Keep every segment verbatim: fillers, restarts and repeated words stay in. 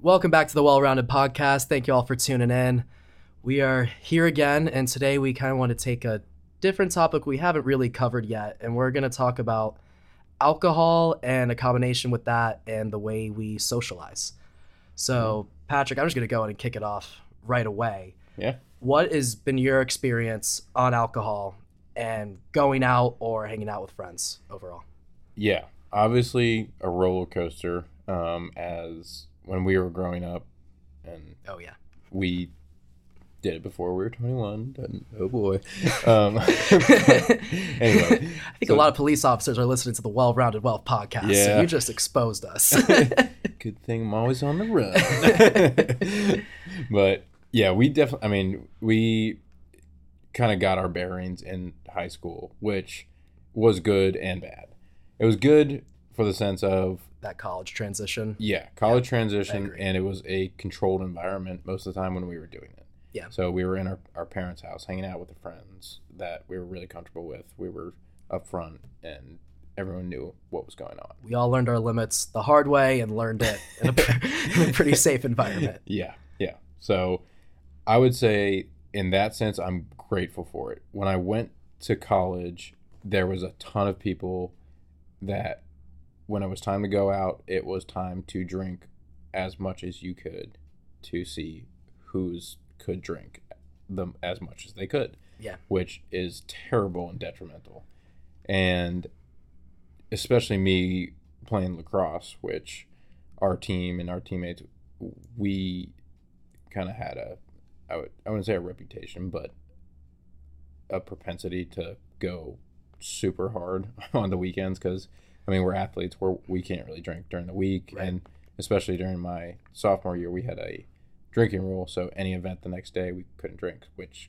Welcome back to the Well-Rounded Podcast. Thank you all for tuning in. We are here again, and today we kind of want to take a different topic we haven't really covered yet, and we're going to talk about alcohol and a combination with that and the way we socialize. So, Patrick, I'm just going to go in and kick it off right away. Yeah. What has been your experience on alcohol and going out or hanging out with friends overall? Yeah, obviously a roller coaster um, as... when we were growing up, and oh yeah, we did it before we were twenty-one. And, oh boy! Um, anyway, I think so, a lot of police officers are listening to the Well-Rounded Wealth Podcast. Yeah. So you just exposed us. Good thing I'm always on the road. But yeah, we definitely. I mean, we kind of got our bearings in high school, which was good and bad. It was good for the sense of. That college transition. Yeah, college yeah, transition, and it was a controlled environment most of the time when we were doing it. Yeah. So we were in our, our parents' house, hanging out with the friends that we were really comfortable with. We were up front, and everyone knew what was going on. We all learned our limits the hard way and learned it in a, in a pretty safe environment. Yeah, yeah. So I would say in that sense, I'm grateful for it. When I went to college, there was a ton of people that... when it was time to go out, it was time to drink as much as you could to see who's could drink them as much as they could. Yeah. Which is terrible and detrimental. And especially me playing lacrosse, which our team and our teammates, we kind of had a, I, would, I wouldn't say a reputation, but a propensity to go super hard on the weekends because... I mean, we're athletes. We're, we can't really drink during the week. Right. And especially during my sophomore year, we had a drinking rule. So any event the next day, we couldn't drink, which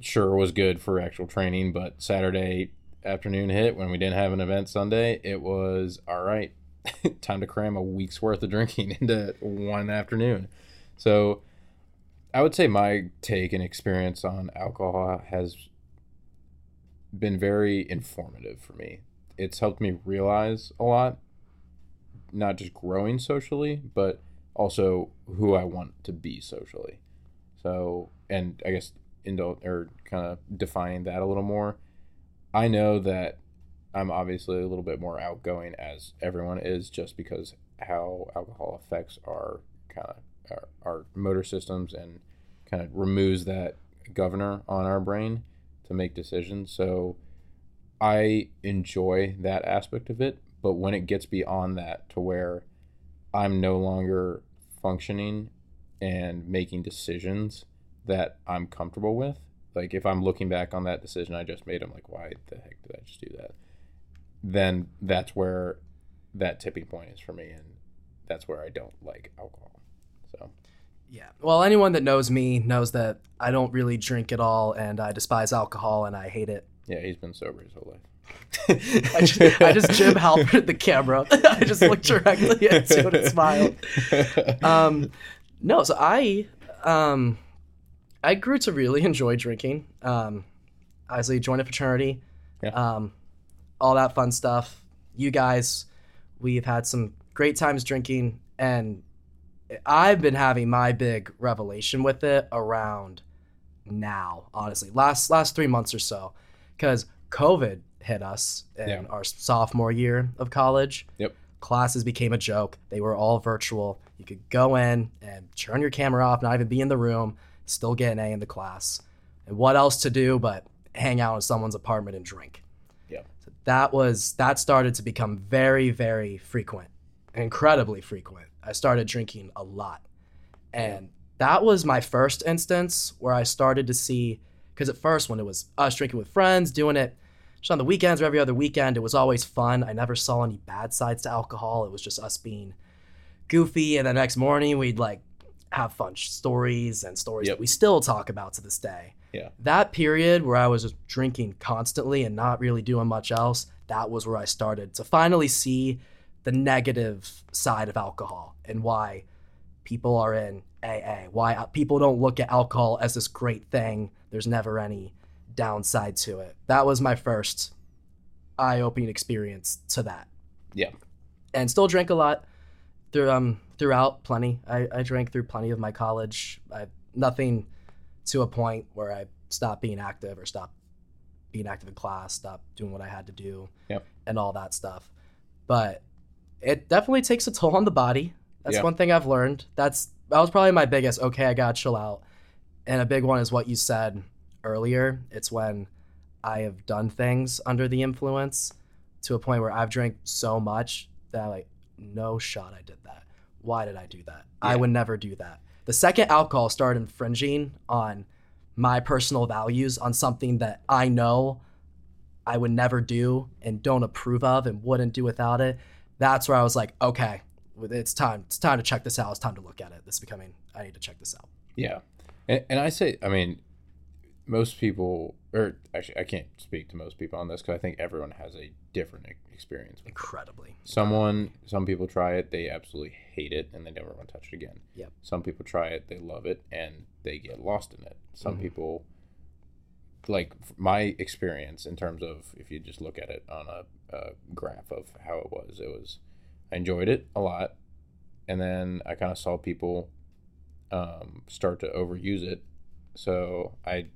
sure was good for actual training. But Saturday afternoon hit when we didn't have an event Sunday, it was all right. Time to cram a week's worth of drinking into one afternoon. So I would say my take and experience on alcohol has been very informative for me. It's helped me realize a lot, not just growing socially, but also who I want to be socially. So, and I guess indul- or kind of defining that a little more. I know that I'm obviously a little bit more outgoing as everyone is, just because how alcohol affects our kind of our, our motor systems and kind of removes that governor on our brain to make decisions. So I enjoy that aspect of it, but when it gets beyond that to where I'm no longer functioning and making decisions that I'm comfortable with, like if I'm looking back on that decision I just made, I'm like, why the heck did I just do that? Then that's where that tipping point is for me, and that's where I don't like alcohol. So yeah. Well, anyone that knows me knows that I don't really drink at all, and I despise alcohol, and I hate it. Yeah, he's been sober his whole life. I just, I just Jim Halpert the camera. I just looked directly at you and smiled. Um, no, so I, um, I grew to really enjoy drinking. Um, obviously, joined a fraternity, yeah. um, all that fun stuff. You guys, we've had some great times drinking, and I've been having my big revelation with it around now. Honestly, last last three months or so. Because COVID hit us in yeah. our sophomore year of college. Yep. Classes became a joke. They were all virtual. You could go in and turn your camera off, not even be in the room, still get an A in the class. And what else to do but hang out in someone's apartment and drink. Yeah. So that was that started to become very, very frequent, incredibly frequent. I started drinking a lot. And yeah. that was my first instance where I started to see... because at first, when it was us drinking with friends, doing it just on the weekends or every other weekend, it was always fun. I never saw any bad sides to alcohol. It was just us being goofy. And the next morning, we'd like have fun stories and stories yep. that we still talk about to this day. Yeah. That period where I was just drinking constantly and not really doing much else, that was where I started to finally see the negative side of alcohol and why people are in A A, why people don't look at alcohol as this great thing. There's never any downside to it. That was my first eye-opening experience to that. Yeah. And still drank a lot. through um throughout plenty. I, I drank through plenty of my college. I nothing to a point where I stopped being active or stopped being active in class, stopped doing what I had to do, yep. and all that stuff. But it definitely takes a toll on the body. That's yep. one thing I've learned. That's that was probably my biggest, okay, I gotta chill out. And a big one is what you said earlier. It's when I have done things under the influence to a point where I've drank so much that I'm like, no shot I did that. Why did I do that? Yeah. I would never do that. The second alcohol started infringing on my personal values, on something that I know I would never do and don't approve of and wouldn't do without it, that's where I was like, okay, it's time. It's time to check this out. It's time to look at it. This is becoming, I need to check this out. Yeah. And, and I say, I mean, most people, or actually I can't speak to most people on this because I think everyone has a different experience with incredibly it. Someone some people try it, they absolutely hate it and they never want to touch it again. Yep. Some people try it, they love it and they get lost in it. Some mm-hmm. people, like my experience in terms of if you just look at it on a, a graph of how it was, it was I enjoyed it a lot and then I kind of saw people um, start to overuse it, so I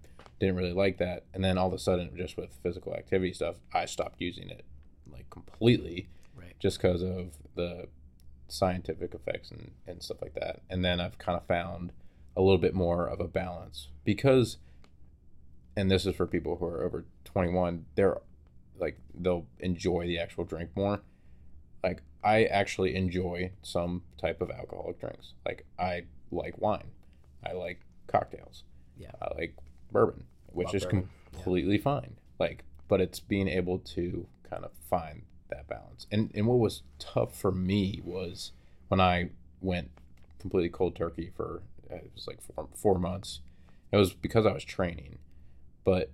didn't really like that, and then all of a sudden just with physical activity stuff I stopped using it like completely, right, just because of the scientific effects and, and stuff like that. And then I've kind of found a little bit more of a balance because, and this is for people who are over twenty-one, they're like they'll enjoy the actual drink more. Like I actually enjoy some type of alcoholic drinks. Like I like wine, I like cocktails, yeah, I like bourbon, which Love is bourbon. completely yeah. fine. Like, but it's being able to kind of find that balance. And and what was tough for me was when I went completely cold turkey for it was like four four months. It was because I was training, but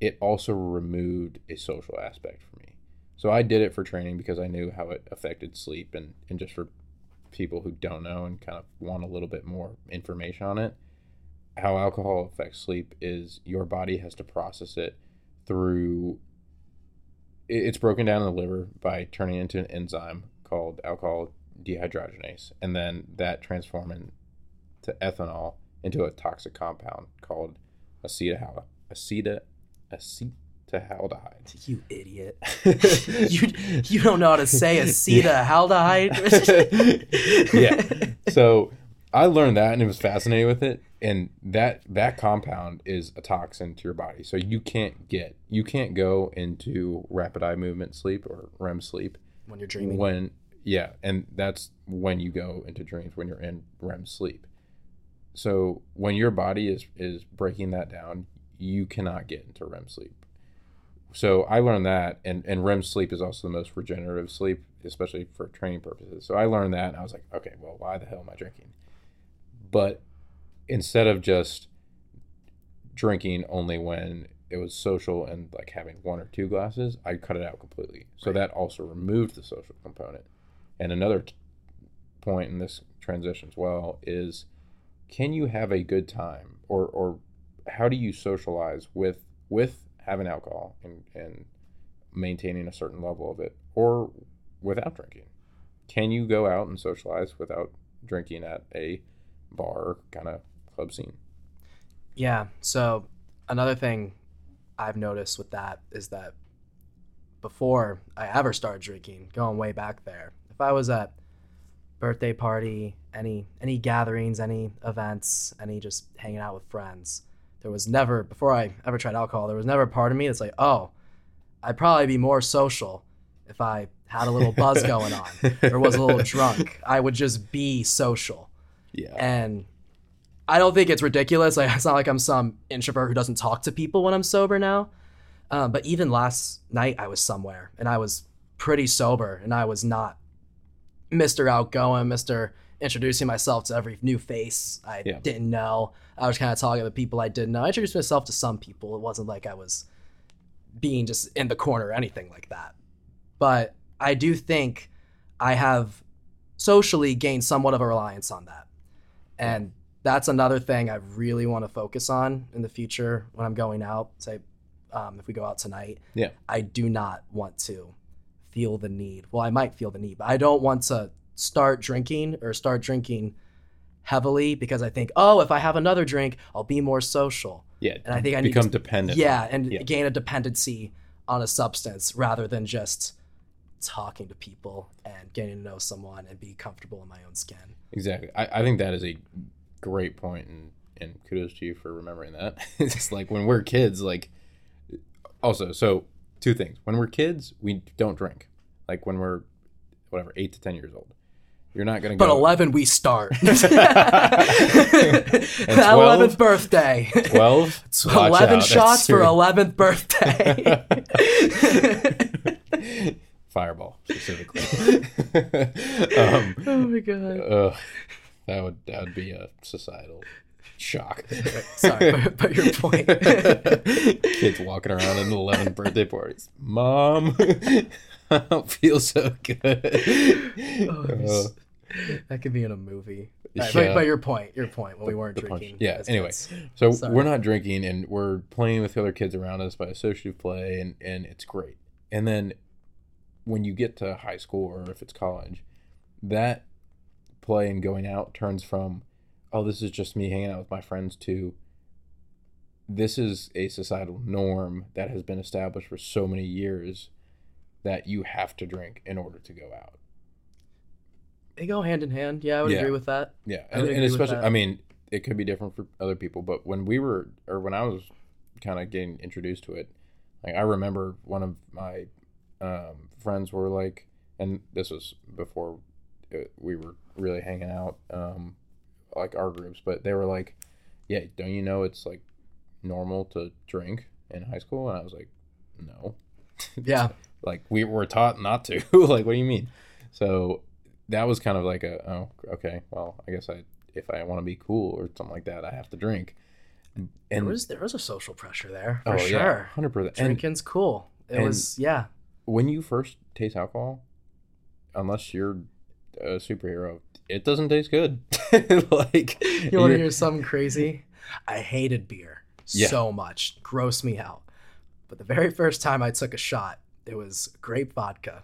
it also removed a social aspect for me. So I did it for training because I knew how it affected sleep, and, and just for people who don't know and kind of want a little bit more information on it, how alcohol affects sleep is your body has to process it through, it's broken down in the liver by turning into an enzyme called alcohol dehydrogenase, and then that transforms into ethanol into a toxic compound called acetal acetal acetaldehyde. You idiot. you you don't know how to say acetaldehyde. Yeah. So I learned that and it was fascinated with it. And that that compound is a toxin to your body. So you can't get, you can't go into rapid eye movement sleep or REM sleep. When you're dreaming. When, yeah. And that's when you go into dreams, when you're in REM sleep. So when your body is, is breaking that down, you cannot get into REM sleep. So I learned that. And, and REM sleep is also the most regenerative sleep, especially for training purposes. So I learned that and I was like, okay, well, why the hell am I drinking? But instead of just drinking only when it was social and like having one or two glasses, I cut it out completely. So right. that also removed the social component. And another t- point in this transition as well is, can you have a good time, or, or how do you socialize with, with having alcohol and, and maintaining a certain level of it, or without drinking? Can you go out and socialize without drinking at a bar kind of club scene? Yeah. So another thing I've noticed with that is that before I ever started drinking, going way back there, if I was at birthday party, any any gatherings, any events, any just hanging out with friends, there was never, before I ever tried alcohol, there was never a part of me that's like, oh, I'd probably be more social if I had a little buzz going on or was a little drunk. I would just be social. Yeah. And I don't think it's ridiculous. Like, it's not like I'm some introvert who doesn't talk to people when I'm sober now. Um, but even last night I was somewhere and I was pretty sober and I was not Mister Outgoing, Mister Introducing myself to every new face I yeah. didn't know. I was kind of talking to people I didn't know. I introduced myself to some people. It wasn't like I was being just in the corner or anything like that. But I do think I have socially gained somewhat of a reliance on that. And that's another thing I really want to focus on in the future when I'm going out. Say, um, if we go out tonight, yeah. I do not want to feel the need. Well, I might feel the need, but I don't want to start drinking or start drinking heavily because I think, oh, if I have another drink, I'll be more social. Yeah, and I think I need to become dependent. Yeah, and yeah. gain a dependency on a substance rather than just talking to people and getting to know someone and be comfortable in my own skin. Exactly. I, I think that is a great point, and, and kudos to you for remembering that. It's like when we're kids, like also, so two things. When we're kids, we don't drink. Like when we're, whatever, eight to ten years old. You're not going to go. But eleven, we start. eleventh birthday. twelve? eleven shots for eleventh birthday. Fireball, specifically. um, oh, my God. Uh, that would that would be a societal shock. Sorry, but, but your point. Kids walking around in eleven birthday parties. Mom, I don't feel so good. Oh, uh, that could be in a movie. Right, yeah. but, but your point, your point, when we weren't drinking. Punch. Yeah, anyway. Kids. So Sorry. We're not drinking, and we're playing with the other kids around us by associative play, and, and it's great. And then when you get to high school or if it's college, that play and going out turns from, oh, this is just me hanging out with my friends, to this is a societal norm that has been established for so many years that you have to drink in order to go out. They go hand in hand. Yeah, I would yeah. agree with that. Yeah, and, and especially, I mean, it could be different for other people, but when we were, or when I was kind of getting introduced to it, like I remember one of my um, friends were like, and this was before we were really hanging out, um, like our groups, but they were like, yeah, don't you know it's like normal to drink in high school? And I was like, no. Yeah. Like, we were taught not to. Like, what do you mean? So that was kind of like a, oh, okay, well, I guess I if I want to be cool or something like that, I have to drink. And there was, there was a social pressure there, for oh, sure. Yeah, one hundred percent. Drinking's cool. It was, yeah. When you first taste alcohol, unless you're a superhero, it doesn't taste good. Like, you want to hear something crazy? I hated beer yeah. so much. Grossed me out. But the very first time I took a shot, it was grape vodka.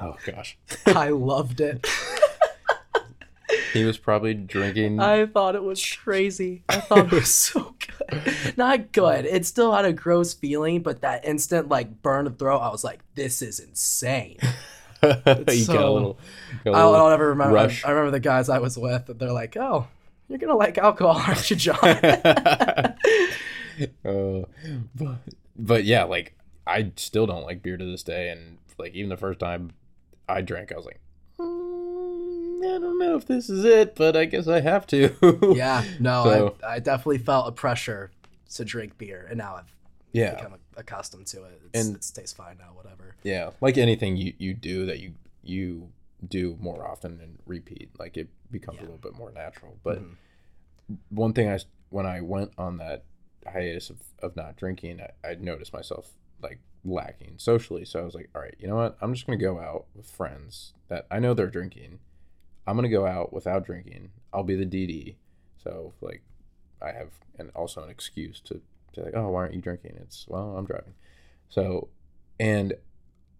Oh, gosh. I loved it. He was probably drinking. I thought it was crazy. I thought it was so good. Not good. It still had a gross feeling, but that instant, like, burn of throat, I was like, this is insane. It's you so, got a little, got a I don't ever remember. Rush. I remember the guys I was with, and they're like, oh, you're going to like alcohol, aren't you, John? uh, but, but, yeah, like, I still don't like beer to this day, and like even the first time I drank, I was like, mm, I don't know if this is it, but I guess I have to. Yeah, no, so, I, I definitely felt a pressure to drink beer, and now I've yeah. become accustomed to it. It's, and, it tastes fine now, whatever. Yeah, like anything you, you do that you you do more often and repeat, like it becomes yeah. a little bit more natural. But mm-hmm. one thing I when I went on that hiatus of, of not drinking, I, I noticed myself like lacking socially. So I was like, all right, you know what? I'm just going to go out with friends that I know they're drinking. I'm going to go out without drinking. I'll be the D D. So like I have an also an excuse to say, like, oh, why aren't you drinking? It's, well, I'm driving. So, and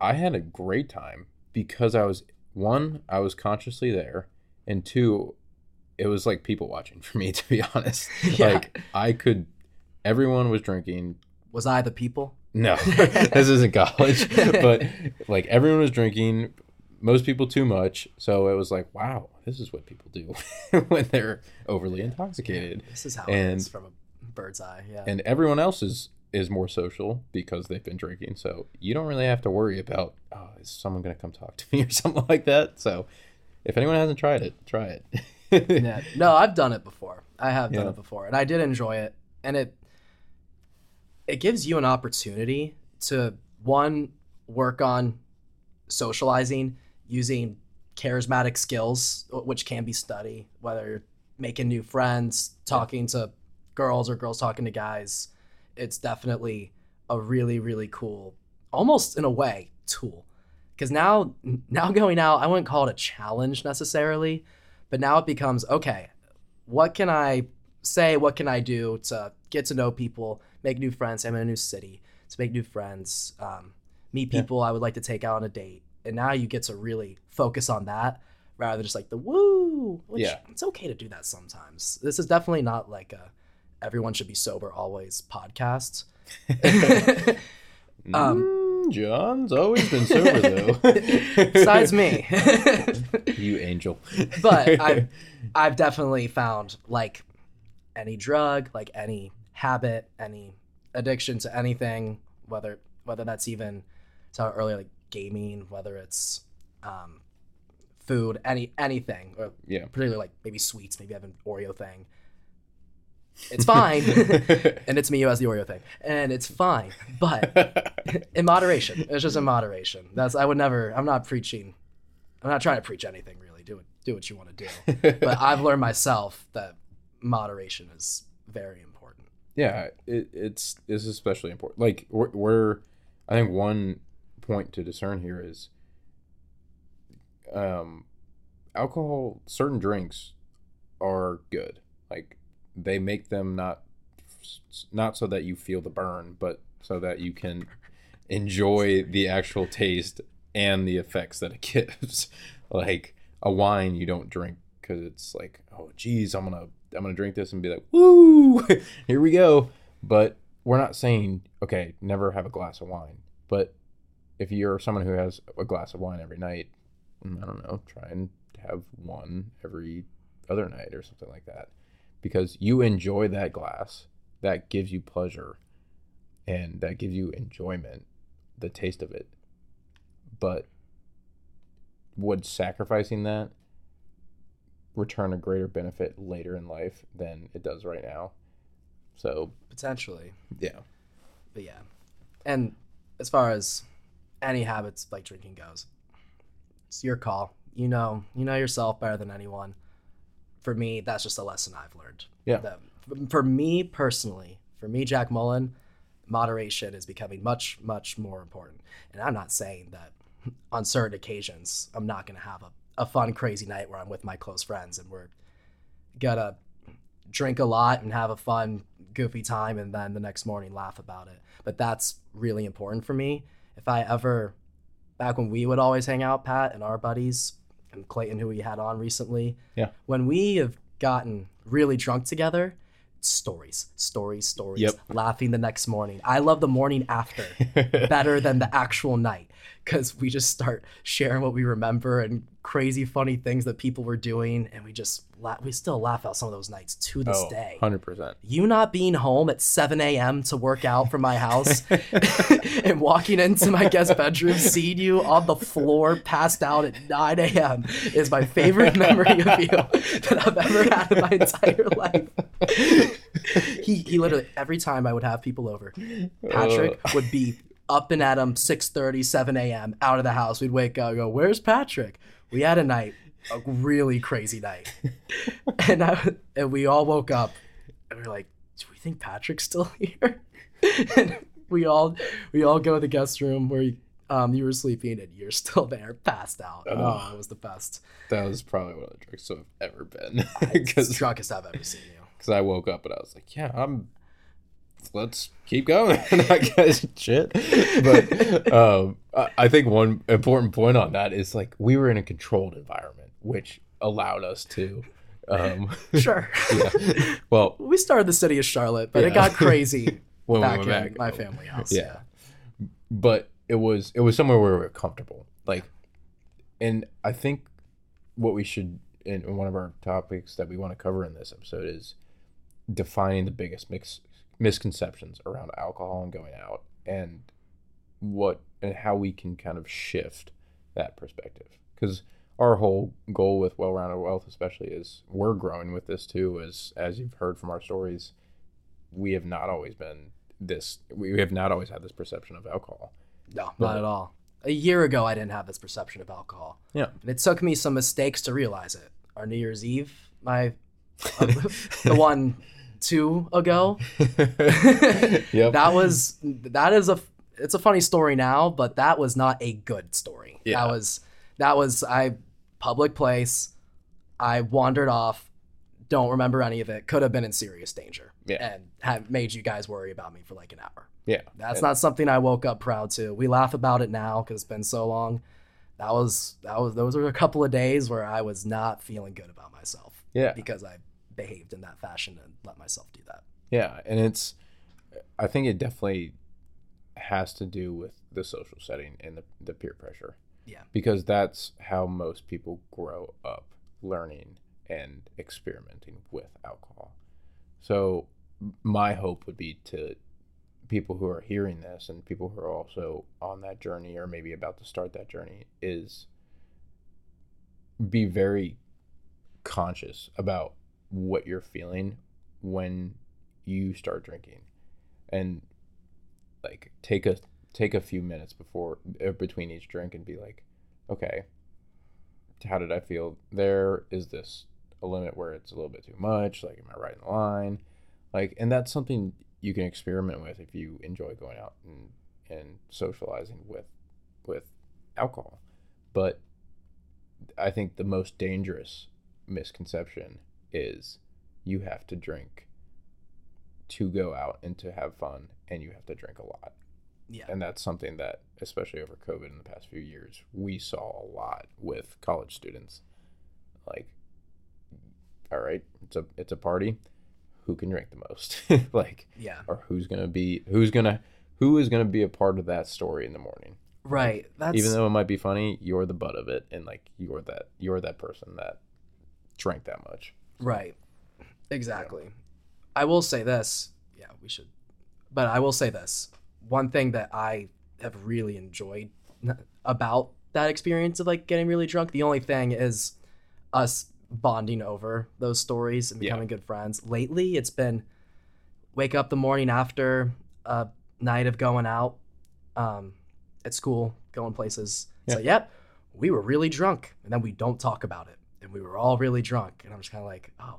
I had a great time because I was, one, I was consciously there. And two, it was like people watching for me, to be honest. Yeah. Like I could, everyone was drinking. Was I the people? No, this isn't college, but like everyone was drinking, most people too much. So it was like, wow, this is what people do when they're overly yeah. intoxicated. Yeah, this is how and, it is from a bird's eye. Yeah. And everyone else is, is more social because they've been drinking. So you don't really have to worry about, oh, is someone going to come talk to me or something like that? So if anyone hasn't tried it, try it. Yeah. No, I've done it before. I have done yeah. it before, and I did enjoy it. And it, It gives you an opportunity to, one, work on socializing, using charismatic skills, which can be studied, whether you're making new friends, talking to girls, or girls talking to guys. It's definitely a really, really cool, almost in a way, tool. Because now, now going out, I wouldn't call it a challenge necessarily, but now it becomes, okay, what can I say, what can I do to get to know people, make new friends? I'm in a new city to make new friends, um, meet people yeah. I would like to take out on a date. And now you get to really focus on that rather than just like the woo, which yeah. it's okay to do that sometimes. This is definitely not like a everyone should be sober always podcast. um, John's always been sober though. Besides me. You angel. But I've, I've definitely found like any drug, like any habit, any addiction to anything, whether whether that's even so earlier like gaming, whether it's um, food, any anything, or yeah. particularly like maybe sweets, maybe I have an Oreo thing. It's fine, and it's me who has the Oreo thing, and it's fine, but in moderation. It's just in moderation. That's I would never. I'm not preaching. I'm not trying to preach anything really. Do it. Do what you want to do. But I've learned myself that moderation is very important. Yeah, it, it's it's especially important. Like we're, we're, I think one point to discern here is, um, alcohol. Certain drinks are good. Like. They make them not not so that you feel the burn, but so that you can enjoy the actual taste and the effects that it gives. Like a wine you don't drink because it's like, oh geez, I'm gonna I'm gonna drink this and be like, woo, here we go. But we're not saying, okay, never have a glass of wine. But if you're someone who has a glass of wine every night, I don't know, try and have one every other night or something like that. Because you enjoy that glass, that gives you pleasure, and that gives you enjoyment, the taste of it. But would sacrificing that return a greater benefit later in life than it does right now? So potentially. Yeah. But yeah. And as far as any habits like drinking goes, it's your call. You know, you know yourself better than anyone. For me, that's just a lesson I've learned. Yeah. That for me personally, for me, Jack Mullen, moderation is becoming much, much more important. And I'm not saying that on certain occasions, I'm not going to have a, a fun, crazy night where I'm with my close friends and we're going to drink a lot and have a fun, goofy time and then the next morning laugh about it. But that's really important for me. If I ever, back when we would always hang out, Pat and our buddies, and Clayton, who we had on recently. Yeah. When we have gotten really drunk together, stories, stories, stories, yep. laughing the next morning. I love the morning after better than the actual night because we just start sharing what we remember and crazy, funny things that people were doing. And we just laugh. We still laugh out some of those nights to this oh, day. one hundred percent. You not being home at seven a.m. to work out from my house and walking into my guest bedroom, seeing you on the floor passed out at nine a.m. is my favorite memory of you that I've ever had in my entire life. he, he literally, every time I would have people over, Patrick oh. would be up and at him, six thirty, seven a.m., out of the house. We'd wake up and go, where's Patrick? We had a night, a really crazy night. and, I, and we all woke up and we were like, do we think Patrick's still here? and we all we all go to the guest room where um, you were sleeping and you're still there, passed out. Oh, oh that was the best. That was probably one of the drunkest I've ever been. It's the drunkest I've ever seen you. Because I woke up and I was like, yeah, I'm, let's keep going. I guess shit. But um, I think one important point on that is like we were in a controlled environment, which allowed us to. Um, sure. Yeah. Well, we started the city of Charlotte, but yeah. it got crazy when back we in back. my family house. Yeah. yeah. But it was it was somewhere where we were comfortable. Like, and I think what we should, and one of our topics that we want to cover in this episode is defining the biggest mix. misconceptions around alcohol and going out and what and how we can kind of shift that perspective, because our whole goal with Well-Rounded Wealth especially is we're growing with this too. As as you've heard from our stories, we have not always been this we have not always had this perception of alcohol. No, but, not at all. A year ago I didn't have this perception of alcohol. Yeah. And it took me some mistakes to realize it. Our New Year's Eve, my uh, the one two ago yep. that was that is a it's a funny story now, but that was not a good story. Yeah. that was that was I public place, I wandered off, don't remember any of it, could have been in serious danger. Yeah. And had made you guys worry about me for like an hour. Yeah, that's yeah. not something I woke up proud to. We laugh about it now because it's been so long, that was that was those were a couple of days where I was not feeling good about myself. Yeah, because I behaved in that fashion and let myself do that. Yeah, and it's I think it definitely has to do with the social setting and the, the peer pressure. Yeah, because that's how most people grow up learning and experimenting with alcohol. So my hope would be to people who are hearing this and people who are also on that journey or maybe about to start that journey is be very conscious about what you're feeling when you start drinking, and like take a take a few minutes before between each drink and be like, okay, how did I feel there? Is this a limit where it's a little bit too much? Like, am I right in the line? Like, and that's something you can experiment with if you enjoy going out and, and socializing with, with alcohol. But I think the most dangerous misconception is you have to drink to go out and to have fun, and you have to drink a lot. Yeah. And that's something that, especially over COVID in the past few years, we saw a lot with college students. Like, all right, it's a it's a party. Who can drink the most? Like, yeah. Or who's gonna be who's gonna who is gonna be a part of that story in the morning? Right. That's even though it might be funny, you're the butt of it, and like you're that you're that person that drank that much. Right. Exactly. Yeah. I will say this. Yeah, we should. But I will say this. One thing that I have really enjoyed about that experience of like getting really drunk, the only thing is us bonding over those stories and becoming yeah. good friends. Lately, it's been wake up the morning after a night of going out um, at school, going places. Yeah. So, yep, we were really drunk, and then we don't talk about it, and we were all really drunk. And I'm just kind of like, oh.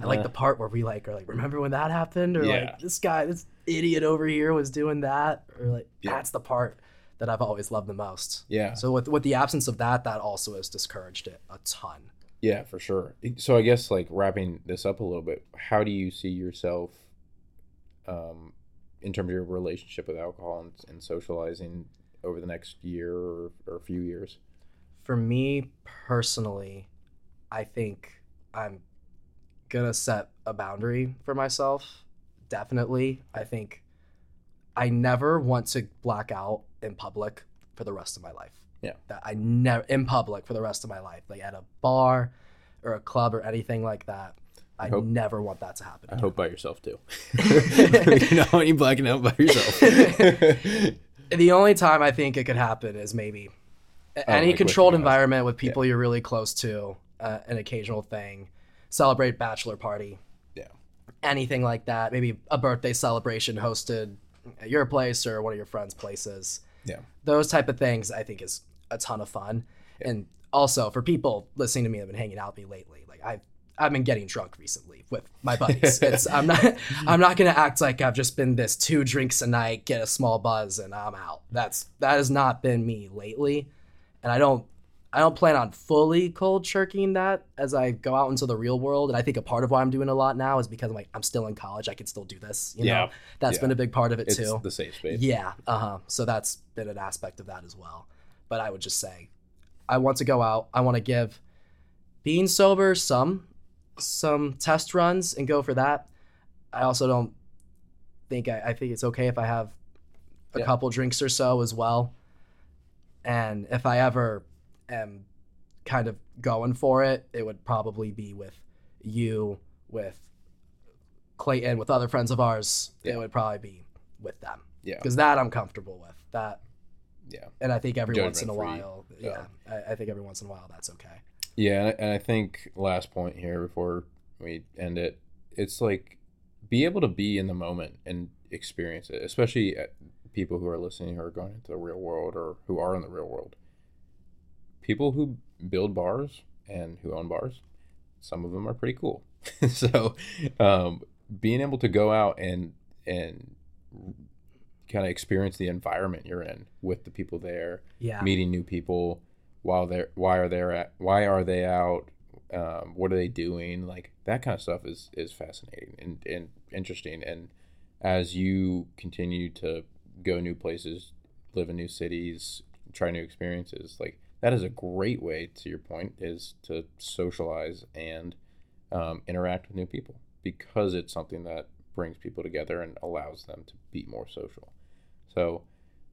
I like the part where we like are like, remember when that happened? Or yeah. like, this guy, this idiot over here was doing that? Or like, yeah. that's the part that I've always loved the most. Yeah. So with with the absence of that, that also has discouraged it a ton. Yeah, for sure. So I guess like wrapping this up a little bit, how do you see yourself um, in terms of your relationship with alcohol and, and socializing over the next year or, or a few years? For me personally, I think I'm gonna set a boundary for myself. Definitely. I think I never want to black out in public for the rest of my life. Yeah. That I never in public for the rest of my life, like at a bar or a club or anything like that. I, I hope, never want that to happen. I again. hope by yourself too. You know, when you blacking out by yourself. The only time I think it could happen is maybe oh, any like controlled environment with people yeah. you're really close to, uh, an occasional thing. Celebrate bachelor party, yeah, anything like that. Maybe a birthday celebration hosted at your place or one of your friends' places. Yeah, those type of things I think is a ton of fun. Yeah. And also for people listening to me that have been hanging out with me lately, like I've I've been getting drunk recently with my buddies. It's I'm not I'm not gonna act like I've just been this two drinks a night, get a small buzz, and I'm out. That's that has not been me lately, and I don't. I don't plan on fully cold shirking that as I go out into the real world. And I think a part of why I'm doing a lot now is because I'm like, I'm still in college. I can still do this. You yeah. know, that's yeah. been a big part of it it's too. It's the safe space. Yeah. Uh-huh. So that's been an aspect of that as well. But I would just say, I want to go out. I want to give being sober some, some test runs and go for that. I also don't think, I, I think it's okay if I have a yeah. couple drinks or so as well. And if I ever am kind of going for it, it would probably be with you, with Clayton, with other friends of ours. Yeah. It would probably be with them. Yeah. Because that I'm comfortable with. That. Yeah. And I think every Judgment once in a while, you. yeah, yeah. I, I think every once in a while that's okay. Yeah. And I think last point here before we end it, it's like be able to be in the moment and experience it, especially people who are listening who are going into the real world or who are in the real world. People who build bars and who own bars, some of them are pretty cool. So um, being able to go out and and kind of experience the environment you're in with the people there, yeah. meeting new people, while they're why are they at, why are they out, um, what are they doing, like that kind of stuff is is fascinating and, and interesting. And as you continue to go new places, live in new cities, try new experiences. Like, that is a great way, to your point, is to socialize and um, interact with new people, because it's something that brings people together and allows them to be more social. So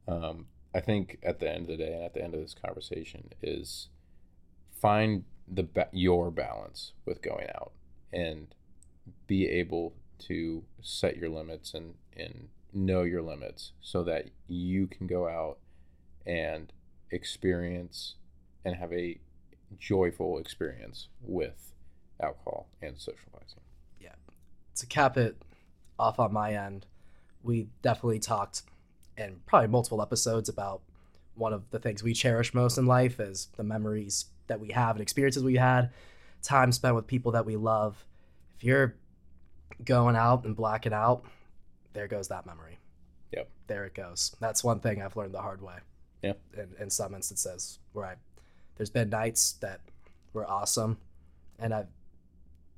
um, I think at the end of the day and at the end of this conversation is find the ba- your balance with going out, and be able to set your limits and, and know your limits so that you can go out and experience and have a joyful experience with alcohol and socializing. Yeah. To cap it off on my end, we definitely talked in probably multiple episodes about one of the things we cherish most in life is the memories that we have and experiences we had, time spent with people that we love. If you're going out and blacking out, there goes that memory. Yep. There it goes. That's one thing I've learned the hard way. Yep. In, in some instances where I, there's been nights that were awesome, and I've,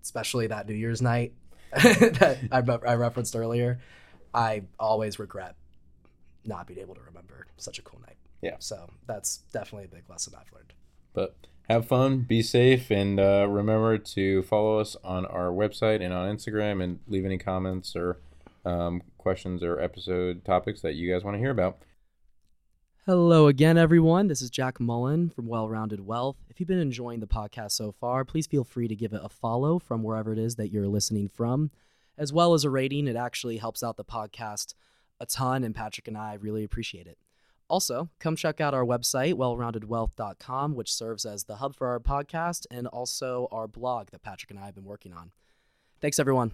especially that New Year's night that I, I referenced earlier, I always regret not being able to remember such a cool night. Yeah. So that's definitely a big lesson I've learned. But have fun, be safe, and uh, remember to follow us on our website and on Instagram, and leave any comments or um, questions or episode topics that you guys want to hear about. Hello again, everyone. This is Jack Mullen from Well-Rounded Wealth. If you've been enjoying the podcast so far, please feel free to give it a follow from wherever it is that you're listening from, as well as a rating. It actually helps out the podcast a ton, and Patrick and I really appreciate it. Also, come check out our website, well rounded wealth dot com, which serves as the hub for our podcast and also our blog that Patrick and I have been working on. Thanks, everyone.